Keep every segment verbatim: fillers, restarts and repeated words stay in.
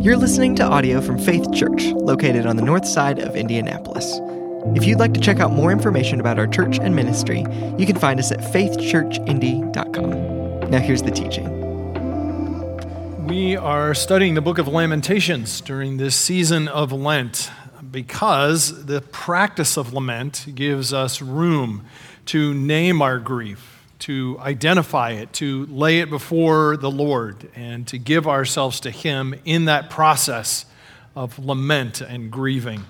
You're listening to audio from Faith Church, located on the north side of Indianapolis. If you'd like to check out more information about our church and ministry, you can find us at faith church indy dot com. Now here's the teaching. We are studying the Book of Lamentations during this season of Lent because the practice of lament gives us room to name our grief, to identify it, to lay it before the Lord, and to give ourselves to Him in that process of lament and grieving.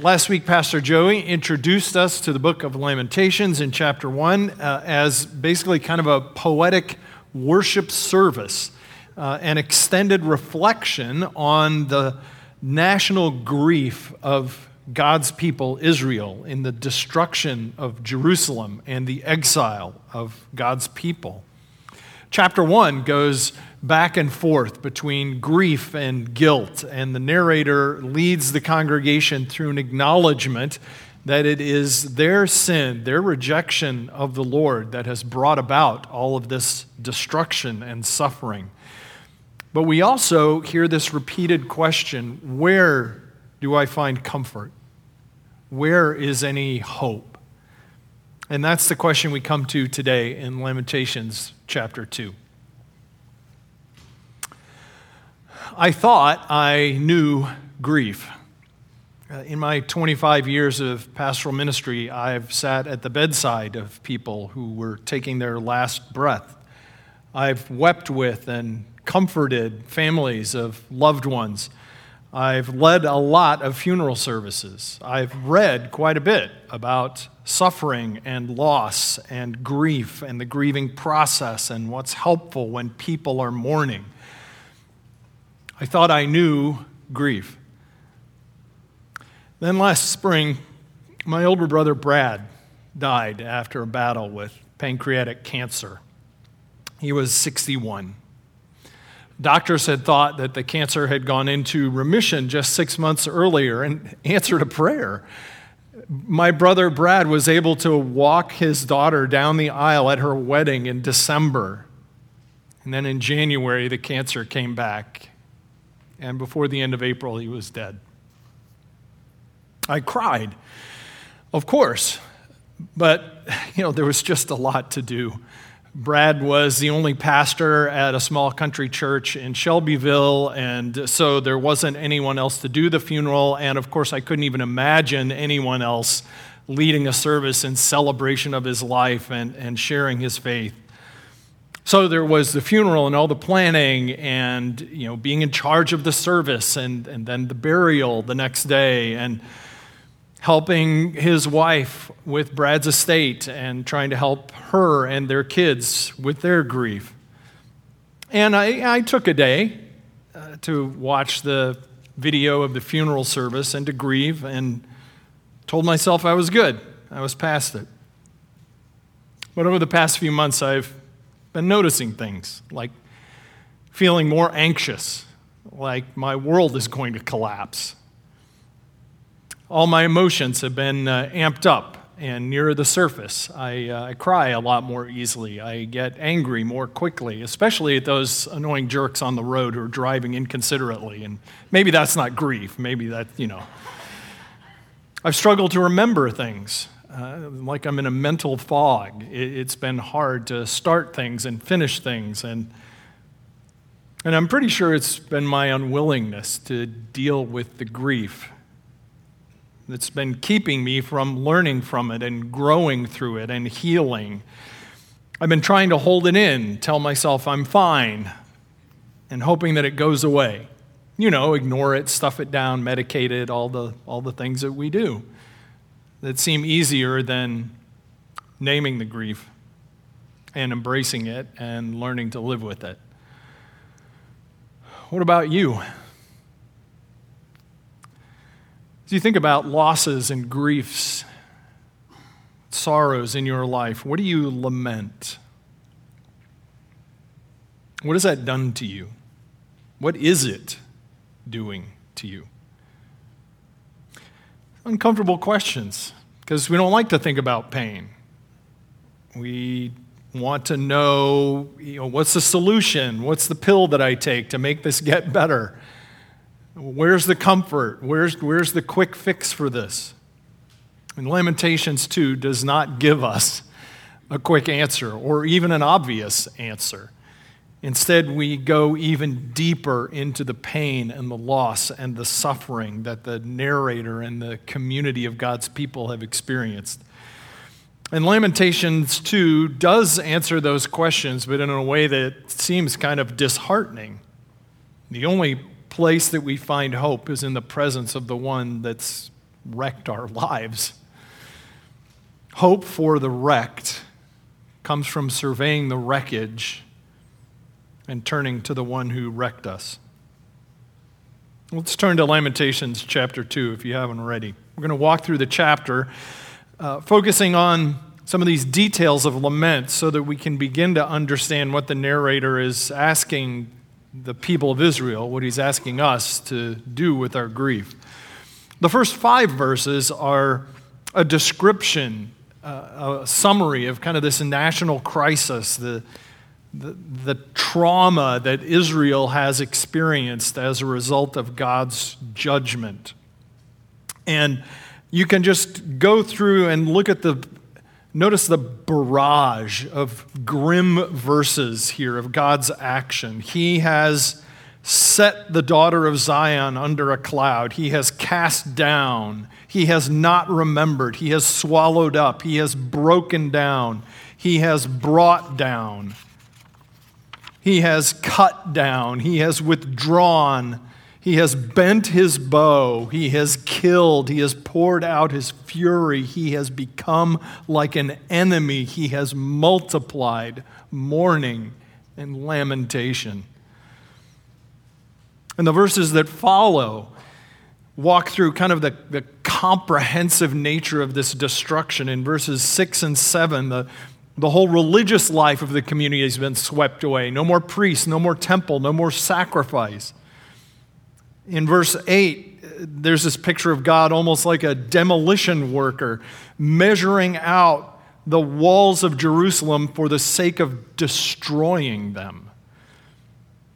Last week, Pastor Joey introduced us to the Book of Lamentations in chapter one uh, as basically kind of a poetic worship service, uh, an extended reflection on the national grief of God's people, Israel, in the destruction of Jerusalem and the exile of God's people. Chapter one goes back and forth between grief and guilt, and the narrator leads the congregation through an acknowledgement that it is their sin, their rejection of the Lord, that has brought about all of this destruction and suffering. But we also hear this repeated question, where do I find comfort? Where is any hope? And that's the question we come to today in Lamentations chapter two. I thought I knew grief. In my twenty-five years of pastoral ministry, I've sat at the bedside of people who were taking their last breath. I've wept with and comforted families of loved ones. I've led a lot of funeral services. I've read quite a bit about suffering and loss and grief and the grieving process and what's helpful when people are mourning. I thought I knew grief. Then last spring, my older brother Brad died after a battle with pancreatic cancer. He was sixty-one. Doctors had thought that the cancer had gone into remission just six months earlier and answered a prayer. My brother Brad was able to walk his daughter down the aisle at her wedding in December. And then in January, the cancer came back. And before the end of April, he was dead. I cried, of course, but you know, there was just a lot to do. Brad was the only pastor at a small country church in Shelbyville, and so there wasn't anyone else to do the funeral, and of course I couldn't even imagine anyone else leading a service in celebration of his life and, and sharing his faith. So there was the funeral and all the planning and, you know, being in charge of the service and, and then the burial the next day, and helping his wife with Brad's estate and trying to help her and their kids with their grief. And I, I took a day uh, to watch the video of the funeral service and to grieve, and told myself I was good. I was past it. But over the past few months, I've been noticing things, like feeling more anxious, like my world is going to collapse. All my emotions have been uh, amped up and nearer the surface. I, uh, I cry a lot more easily. I get angry more quickly, especially at those annoying jerks on the road who are driving inconsiderately. And maybe that's not grief. Maybe that, you know. I've struggled to remember things, uh, like I'm in a mental fog. It, it's been hard to start things and finish things. And, and I'm pretty sure it's been my unwillingness to deal with the grief that's been keeping me from learning from it and growing through it and healing. I've been trying to hold it in, tell myself I'm fine, and hoping that it goes away. You know, ignore it, stuff it down, medicate it, all the, all the things that we do that seem easier than naming the grief and embracing it and learning to live with it. What about you? As you think about losses and griefs, sorrows in your life, what do you lament? What has that done to you? What is it doing to you? Uncomfortable questions, because we don't like to think about pain. We want to know, you know, what's the solution? What's the pill that I take to make this get better? Where's the comfort? Where's, where's the quick fix for this? And Lamentations two does not give us a quick answer or even an obvious answer. Instead, we go even deeper into the pain and the loss and the suffering that the narrator and the community of God's people have experienced. And Lamentations two does answer those questions, but in a way that seems kind of disheartening. The only place that we find hope is in the presence of the one that's wrecked our lives. Hope for the wrecked comes from surveying the wreckage and turning to the one who wrecked us. Let's turn to Lamentations chapter two if you haven't already. We're going to walk through the chapter, uh, focusing on some of these details of lament so that we can begin to understand what the narrator is asking the people of Israel, what he's asking us to do with our grief. The first five verses are a description, uh, a summary of kind of this national crisis, the The, the trauma that Israel has experienced as a result of God's judgment. And you can just go through and look at the, notice the barrage of grim verses here of God's action. He has set the daughter of Zion under a cloud. He has cast down. He has not remembered. He has swallowed up. He has broken down. He has brought down. He has cut down, he has withdrawn, he has bent his bow, he has killed, he has poured out his fury, he has become like an enemy, he has multiplied mourning and lamentation. And the verses that follow walk through kind of the, the comprehensive nature of this destruction. In verses six and seven, the The whole religious life of the community has been swept away. No more priests, no more temple, no more sacrifice. In verse eight, there's this picture of God almost like a demolition worker measuring out the walls of Jerusalem for the sake of destroying them.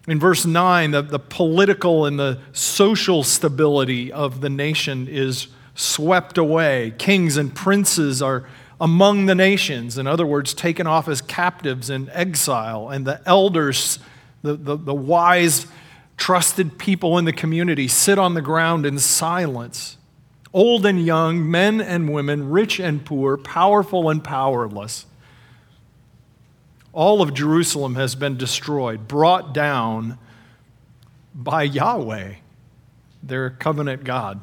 In verse nine, the, the political and the social stability of the nation is swept away. Kings and princes are among the nations, in other words, taken off as captives in exile, and the elders, the, the, the wise, trusted people in the community sit on the ground in silence. Old and young, men and women, rich and poor, powerful and powerless. All of Jerusalem has been destroyed, brought down by Yahweh, their covenant God.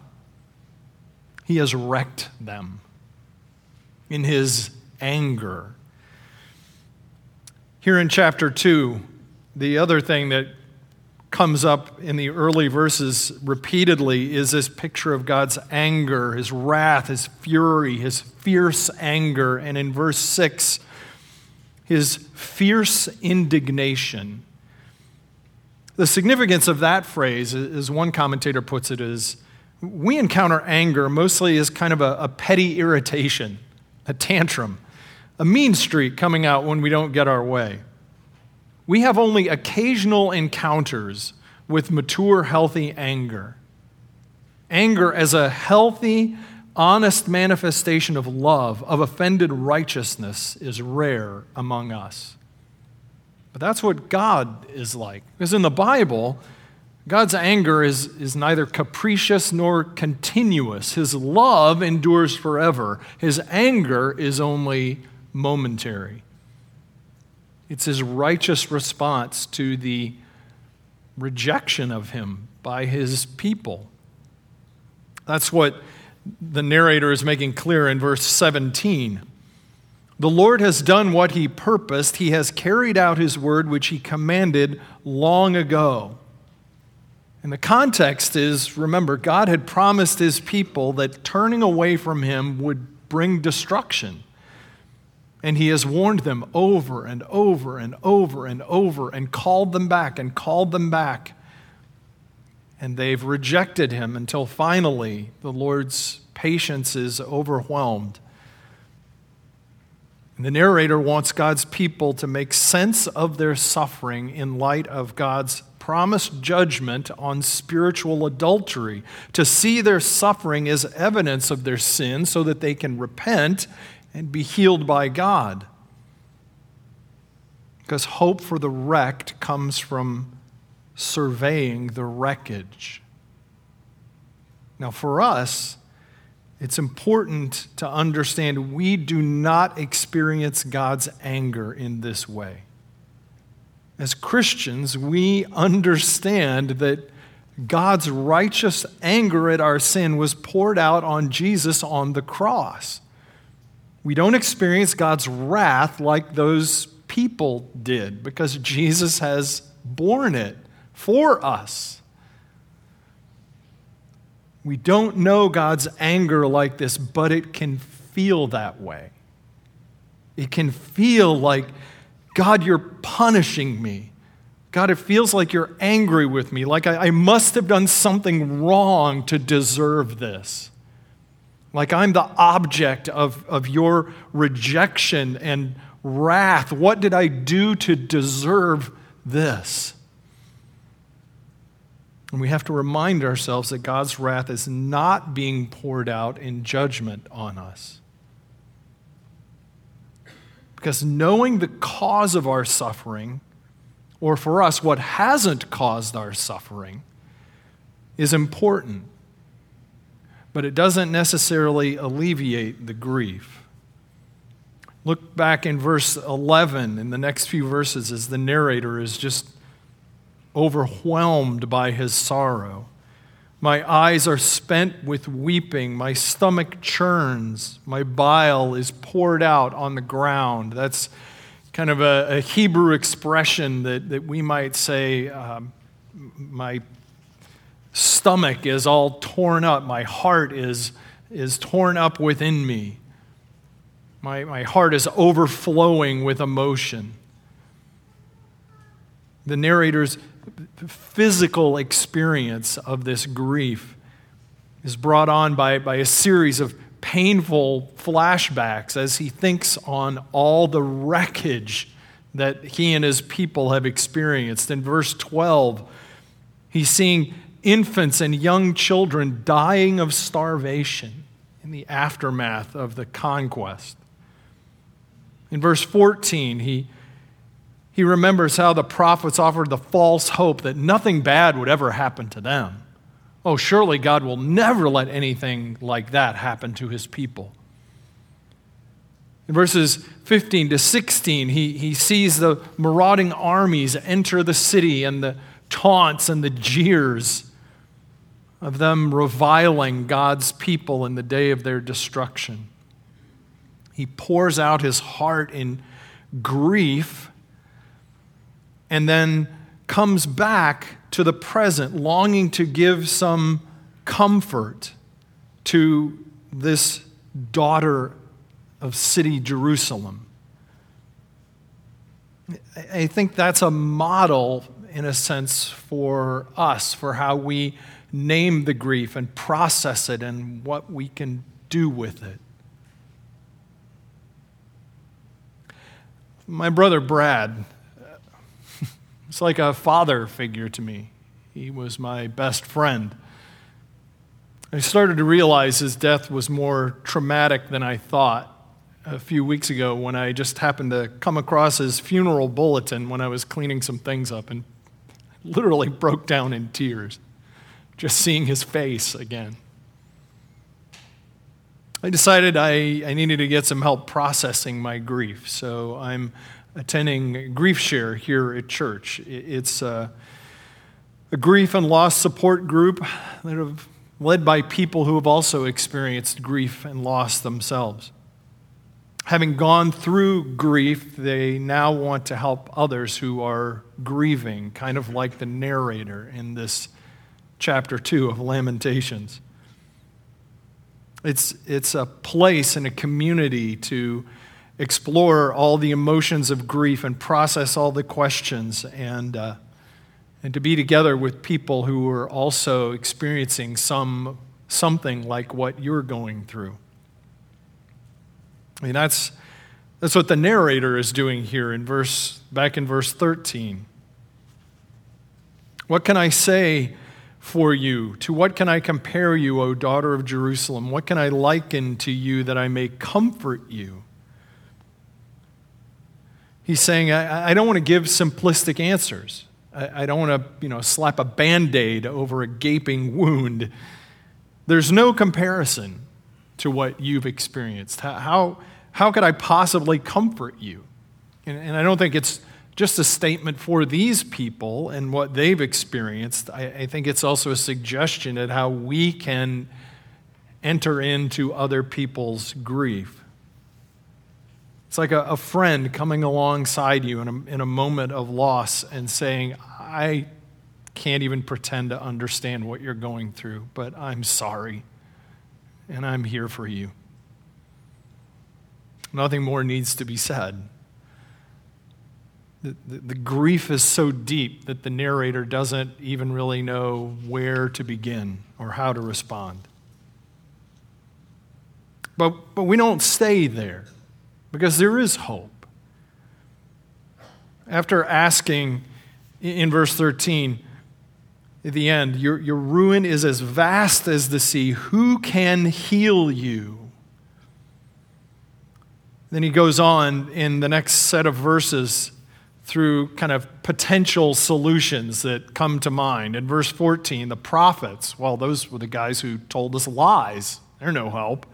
He has wrecked them in his anger. Here in chapter two, the other thing that comes up in the early verses repeatedly is this picture of God's anger, his wrath, his fury, his fierce anger. And in verse six, his fierce indignation. The significance of that phrase, as one commentator puts it, is we encounter anger mostly as kind of a, a petty irritation, a tantrum, a mean streak coming out when we don't get our way. We have only occasional encounters with mature, healthy anger. Anger as a healthy, honest manifestation of love, of offended righteousness, is rare among us. But that's what God is like. Because in the Bible, God's anger is, is neither capricious nor continuous. His love endures forever. His anger is only momentary. It's his righteous response to the rejection of him by his people. That's what the narrator is making clear in verse seventeen. The Lord has done what he purposed. He has carried out his word, which he commanded long ago. And the context is, remember, God had promised his people that turning away from him would bring destruction. And he has warned them over and over and over and over and called them back and called them back. And they've rejected him until finally the Lord's patience is overwhelmed. And the narrator wants God's people to make sense of their suffering in light of God's promised judgment on spiritual adultery, to see their suffering as evidence of their sin so that they can repent and be healed by God. Because hope for the wrecked comes from surveying the wreckage. Now, for us, it's important to understand we do not experience God's anger in this way. As Christians, we understand that God's righteous anger at our sin was poured out on Jesus on the cross. We don't experience God's wrath like those people did because Jesus has borne it for us. We don't know God's anger like this, but it can feel that way. It can feel like, God, you're punishing me. God, it feels like you're angry with me, like I, I must have done something wrong to deserve this. Like I'm the object of, of your rejection and wrath. What did I do to deserve this? And we have to remind ourselves that God's wrath is not being poured out in judgment on us. Because knowing the cause of our suffering, or for us, what hasn't caused our suffering, is important. But it doesn't necessarily alleviate the grief. Look back in verse eleven, in the next few verses, as the narrator is just overwhelmed by his sorrow. My eyes are spent with weeping. My stomach churns. My bile is poured out on the ground. That's kind of a, a Hebrew expression that, that we might say, um, my stomach is all torn up. My heart is, is torn up within me. My, my heart is overflowing with emotion. The narrator's physical experience of this grief is brought on by, by a series of painful flashbacks as he thinks on all the wreckage that he and his people have experienced. In verse twelve, he's seeing infants and young children dying of starvation in the aftermath of the conquest. In verse fourteen, he He remembers how the prophets offered the false hope that nothing bad would ever happen to them. Oh, surely God will never let anything like that happen to his people. In verses fifteen to sixteen, he, he sees the marauding armies enter the city and the taunts and the jeers of them reviling God's people in the day of their destruction. He pours out his heart in grief and then comes back to the present, longing to give some comfort to this daughter of city Jerusalem. I think that's a model, in a sense, for us, for how we name the grief and process it and what we can do with it. My brother Brad, it's like a father figure to me. He was my best friend. I started to realize his death was more traumatic than I thought a few weeks ago when I just happened to come across his funeral bulletin when I was cleaning some things up and literally broke down in tears, just seeing his face again. I decided I, I needed to get some help processing my grief, so I'm attending Grief Share here at church. It's a, a grief and loss support group that have led by people who have also experienced grief and loss themselves. Having gone through grief, they now want to help others who are grieving, kind of like the narrator in this chapter two of Lamentations. It's, it's a place and a community to explore all the emotions of grief and process all the questions and uh, and to be together with people who are also experiencing some something like what you're going through. I mean, that's that's what the narrator is doing here in verse back in verse thirteen. What can I say for you? To what can I compare you, O daughter of Jerusalem? What can I liken to you that I may comfort you? He's saying, I, I don't want to give simplistic answers. I, I don't want to, you know, slap a Band-Aid over a gaping wound. There's no comparison to what you've experienced. How how, how could I possibly comfort you? And, and I don't think it's just a statement for these people and what they've experienced. I, I think it's also a suggestion at how we can enter into other people's grief. It's like a, a friend coming alongside you in a, in a moment of loss and saying, I can't even pretend to understand what you're going through, but I'm sorry, and I'm here for you. Nothing more needs to be said. The, the, the grief is so deep that the narrator doesn't even really know where to begin or how to respond. But, but we don't stay there, because there is hope. After asking in verse thirteen, at the end, your, your ruin is as vast as the sea. Who can heal you? Then he goes on in the next set of verses through kind of potential solutions that come to mind. In verse fourteen, the prophets, well, those were the guys who told us lies. They're no help.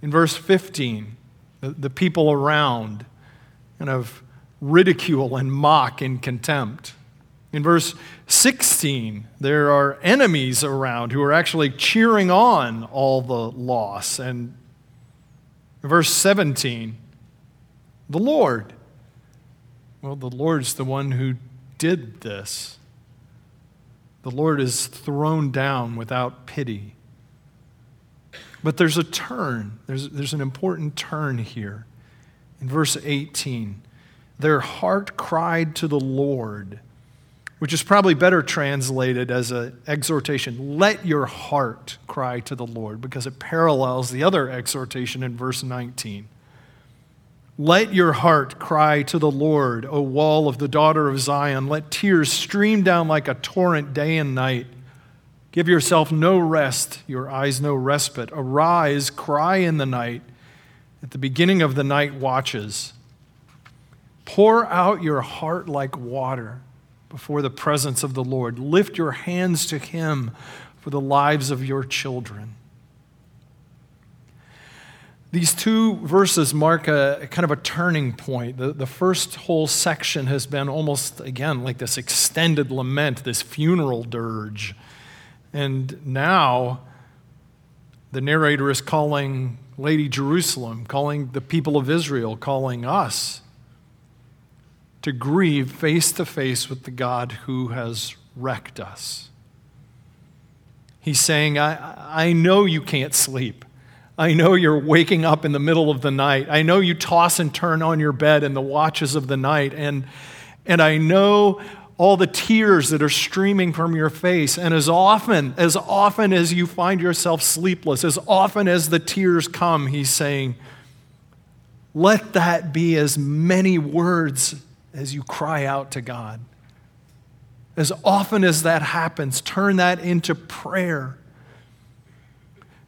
In verse fifteen, the people around kind of ridicule and mock in contempt. In verse sixteen, there are enemies around who are actually cheering on all the loss. And in verse seventeen, the Lord. Well, the Lord's the one who did this. The Lord is thrown down without pity. But there's a turn. There's, there's an important turn here. In verse eighteen, their heart cried to the Lord, which is probably better translated as an exhortation. Let your heart cry to the Lord, because it parallels the other exhortation in verse nineteen. Let your heart cry to the Lord, O wall of the daughter of Zion. Let tears stream down like a torrent day and night. Give yourself no rest, your eyes no respite. Arise, cry in the night, at the beginning of the night watches. Pour out your heart like water before the presence of the Lord. Lift your hands to him for the lives of your children. These two verses mark a, a kind of a turning point. The, the first whole section has been almost, again, like this extended lament, this funeral dirge. And now the narrator is calling Lady Jerusalem, calling the people of Israel, calling us to grieve face to face with the God who has wrecked us. He's saying, I, I know you can't sleep. I know you're waking up in the middle of the night. I know you toss and turn on your bed in the watches of the night. And, and I know all the tears that are streaming from your face, and as often, as often as you find yourself sleepless, as often as the tears come, he's saying, let that be as many words as you cry out to God. As often as that happens, turn that into prayer.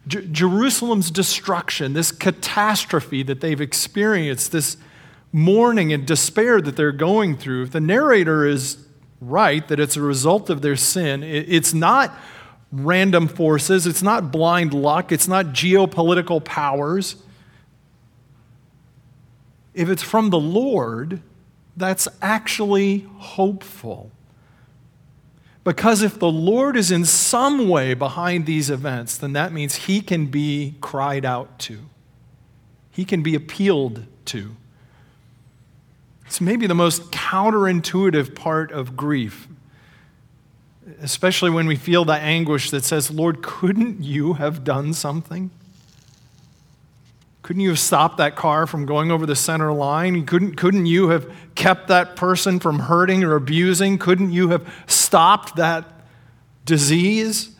J- Jerusalem's destruction, this catastrophe that they've experienced, this mourning and despair that they're going through, if the narrator is right, that it's a result of their sin. It's not random forces. It's not blind luck. It's not geopolitical powers. If it's from the Lord, that's actually hopeful. Because if the Lord is in some way behind these events, then that means he can be cried out to. He can be appealed to. It's maybe the most counterintuitive part of grief, especially when we feel the anguish that says, Lord, couldn't you have done something? Couldn't you have stopped that car from going over the center line? Couldn't, couldn't you have kept that person from hurting or abusing? Couldn't you have stopped that disease?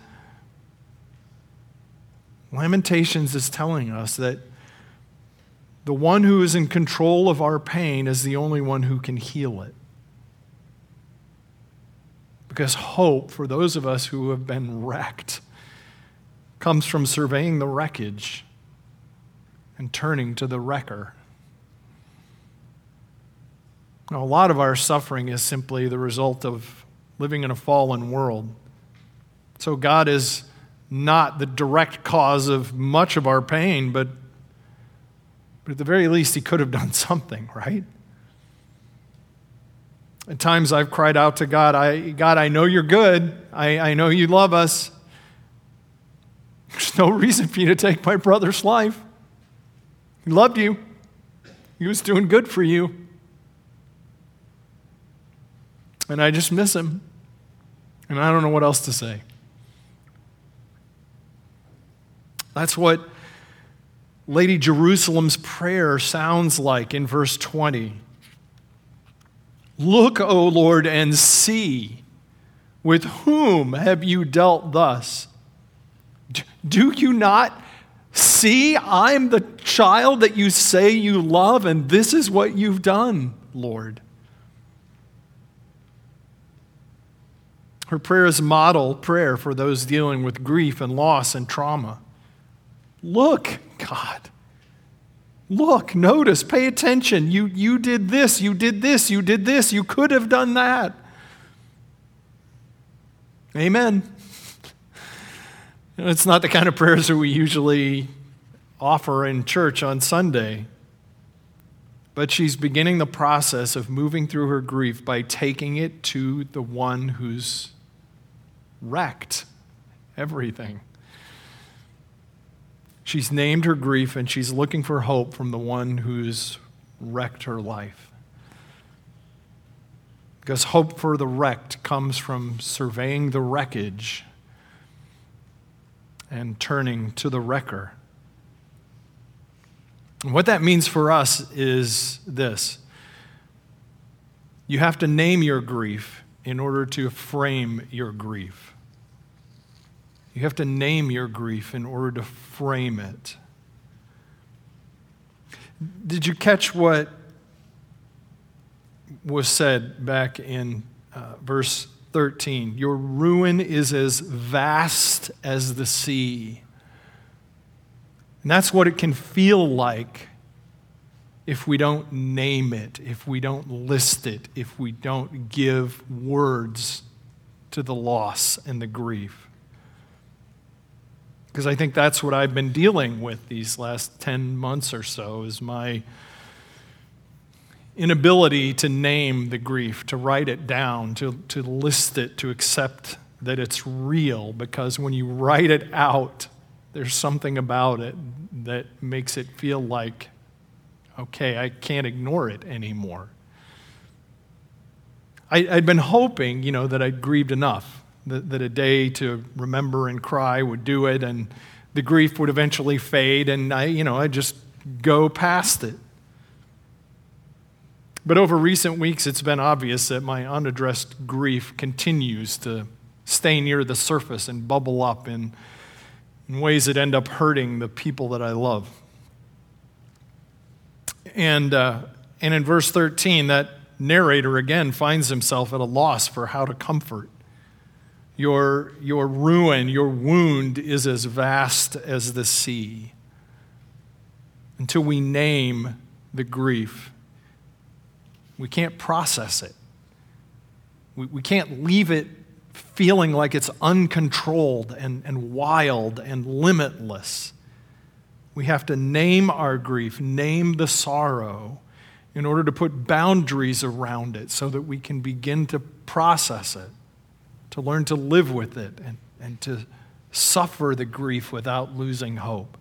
Lamentations is telling us that the one who is in control of our pain is the only one who can heal it. Because hope, for those of us who have been wrecked, comes from surveying the wreckage and turning to the wrecker. Now, a lot of our suffering is simply the result of living in a fallen world. So God is not the direct cause of much of our pain, but, but at the very least, he could have done something, right? At times I've cried out to God, I, God, I know you're good. I, I know you love us. There's no reason for you to take my brother's life. He loved you. He was doing good for you. And I just miss him. And I don't know what else to say. That's what Lady Jerusalem's prayer sounds like in verse twenty. Look, O Lord, and see, with whom have you dealt thus? Do you not see I'm the child that you say you love, and this is what you've done, Lord? Her prayer is model prayer for those dealing with grief and loss and trauma. Look, God. Look, notice, pay attention. You, you did this, you did this, you did this. You could have done that. Amen. It's not the kind of prayers that we usually offer in church on Sunday. But she's beginning the process of moving through her grief by taking it to the one who's wrecked everything. She's named her grief, and she's looking for hope from the one who's wrecked her life. Because hope for the wrecked comes from surveying the wreckage and turning to the wrecker. And what that means for us is this. You have to name your grief in order to frame your grief. You have to name your grief in order to frame it. Did you catch what was said back in uh, verse thirteen? Your ruin is as vast as the sea. And that's what it can feel like if we don't name it, if we don't list it, if we don't give words to the loss and the grief. Because I think that's what I've been dealing with these last ten months or so, is my inability to name the grief, to write it down, to, to list it, to accept that it's real. Because when you write it out, there's something about it that makes it feel like, okay, I can't ignore it anymore. I, I'd been hoping, you know, that I'd grieved enough, that, that a day to remember and cry would do it, and the grief would eventually fade, and I, you know, I'd just go past it. But over recent weeks, it's been obvious that my unaddressed grief continues to stay near the surface and bubble up in in ways that end up hurting the people that I love. And uh, and in verse thirteen, that narrator again finds himself at a loss for how to comfort. Your, your ruin, your wound is as vast as the sea. Until we name the grief, we can't process it. We, we can't leave it feeling like it's uncontrolled and, and wild and limitless. We have to name our grief, name the sorrow, in order to put boundaries around it so that we can begin to process it, to learn to live with it, and, and to suffer the grief without losing hope.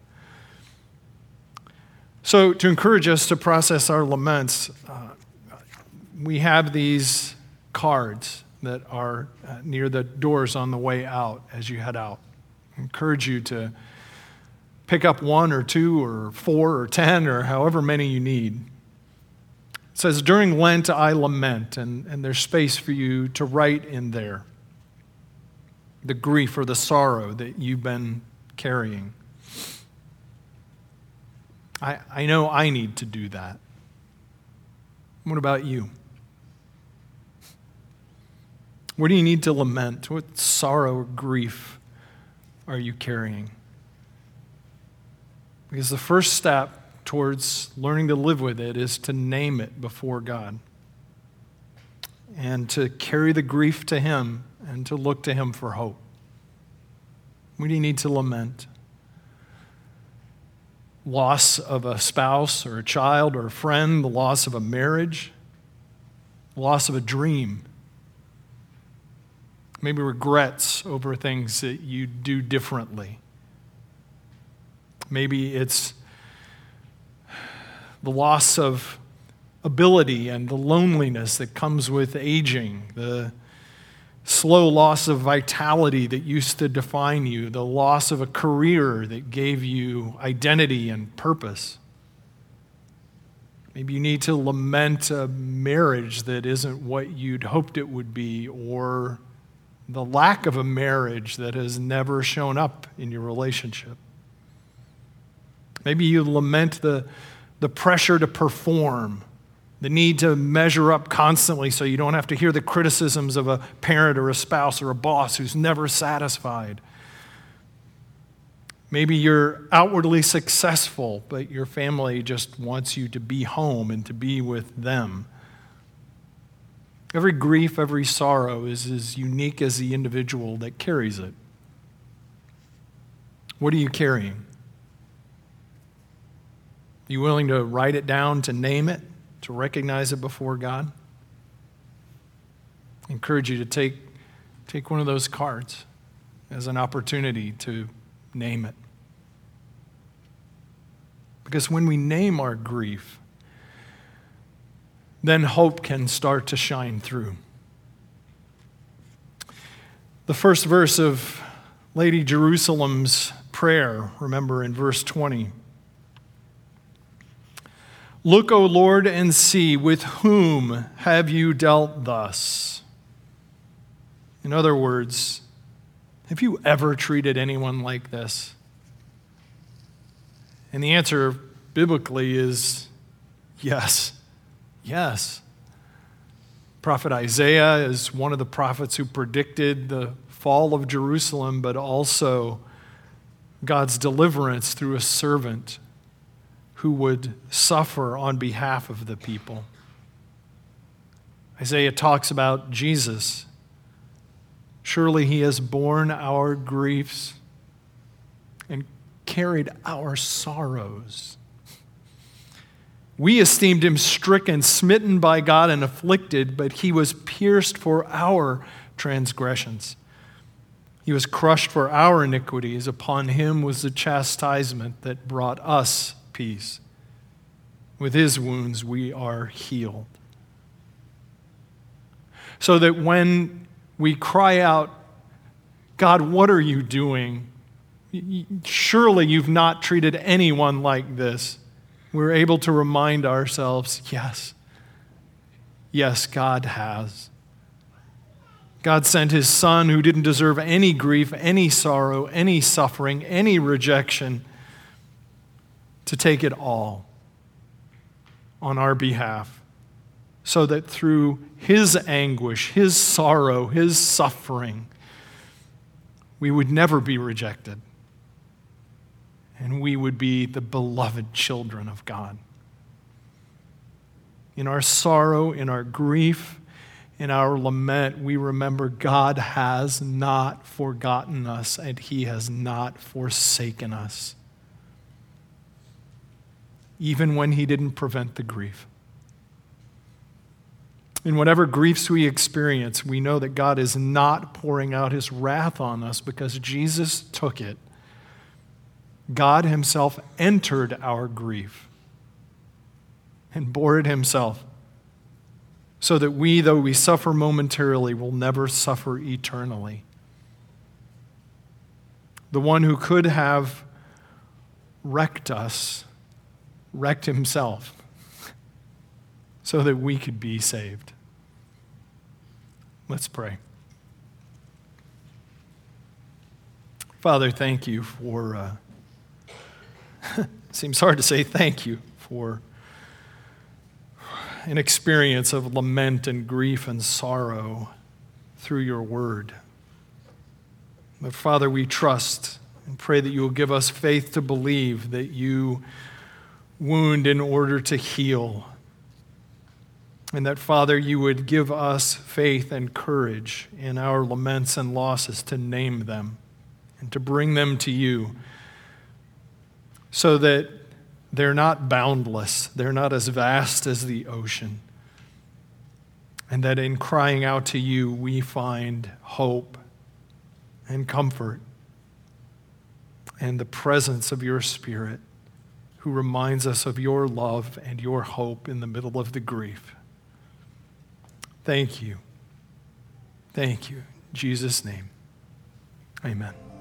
So to encourage us to process our laments, uh, we have these cards that are near the doors on the way out as you head out. I encourage you to pick up one or two or four or ten or however many you need. It says, during Lent I lament, and, and there's space for you to write in there the grief or the sorrow that you've been carrying. I, I know I need to do that. What about you? What do you need to lament? What sorrow or grief are you carrying? Because the first step towards learning to live with it is to name it before God and to carry the grief to Him and to look to Him for hope. What do you need to lament? Loss of a spouse or a child or a friend, the loss of a marriage, loss of a dream, maybe regrets over things that you do differently. Maybe it's the loss of ability and the loneliness that comes with aging, the slow loss of vitality that used to define you, the loss of a career that gave you identity and purpose. Maybe you need to lament a marriage that isn't what you'd hoped it would be, or the lack of a marriage that has never shown up in your relationship. Maybe you lament the, the pressure to perform, the need to measure up constantly so you don't have to hear the criticisms of a parent or a spouse or a boss who's never satisfied. Maybe you're outwardly successful, but your family just wants you to be home and to be with them. Every grief, every sorrow is as unique as the individual that carries it. What are you carrying? Are you willing to write it down, to name it, to recognize it before God? I encourage you to take, take one of those cards as an opportunity to name it. Because when we name our grief, then hope can start to shine through. The first verse of Lady Jerusalem's prayer, remember in verse twenty. Look, O Lord, and see, with whom have you dealt thus? In other words, have you ever treated anyone like this? And the answer biblically is yes. Yes. Prophet Isaiah is one of the prophets who predicted the fall of Jerusalem, but also God's deliverance through a servant who would suffer on behalf of the people. Isaiah talks about Jesus. Surely he has borne our griefs and carried our sorrows. We esteemed him stricken, smitten by God, and afflicted, but he was pierced for our transgressions. He was crushed for our iniquities. Upon him was the chastisement that brought us peace. With his wounds we are healed. So that when we cry out, God, what are you doing? Surely you've not treated anyone like this. We're able to remind ourselves, yes, yes, God has. God sent his son who didn't deserve any grief, any sorrow, any suffering, any rejection, to take it all on our behalf so that through his anguish, his sorrow, his suffering, we would never be rejected. And we would be the beloved children of God. In our sorrow, in our grief, in our lament, we remember God has not forgotten us and he has not forsaken us, even when he didn't prevent the grief. In whatever griefs we experience, we know that God is not pouring out his wrath on us because Jesus took it. God himself entered our grief and bore it himself so that we, though we suffer momentarily, will never suffer eternally. The one who could have wrecked us, wrecked himself so that we could be saved. Let's pray. Father, thank you for... Uh, Seems hard to say thank you for an experience of lament and grief and sorrow through your word. But Father, we trust and pray that you will give us faith to believe that you wound in order to heal. And that, Father, you would give us faith and courage in our laments and losses to name them and to bring them to you so that they're not boundless, they're not as vast as the ocean, and that in crying out to you, we find hope and comfort and the presence of your Spirit who reminds us of your love and your hope in the middle of the grief. Thank you. Thank you. In Jesus' name, amen.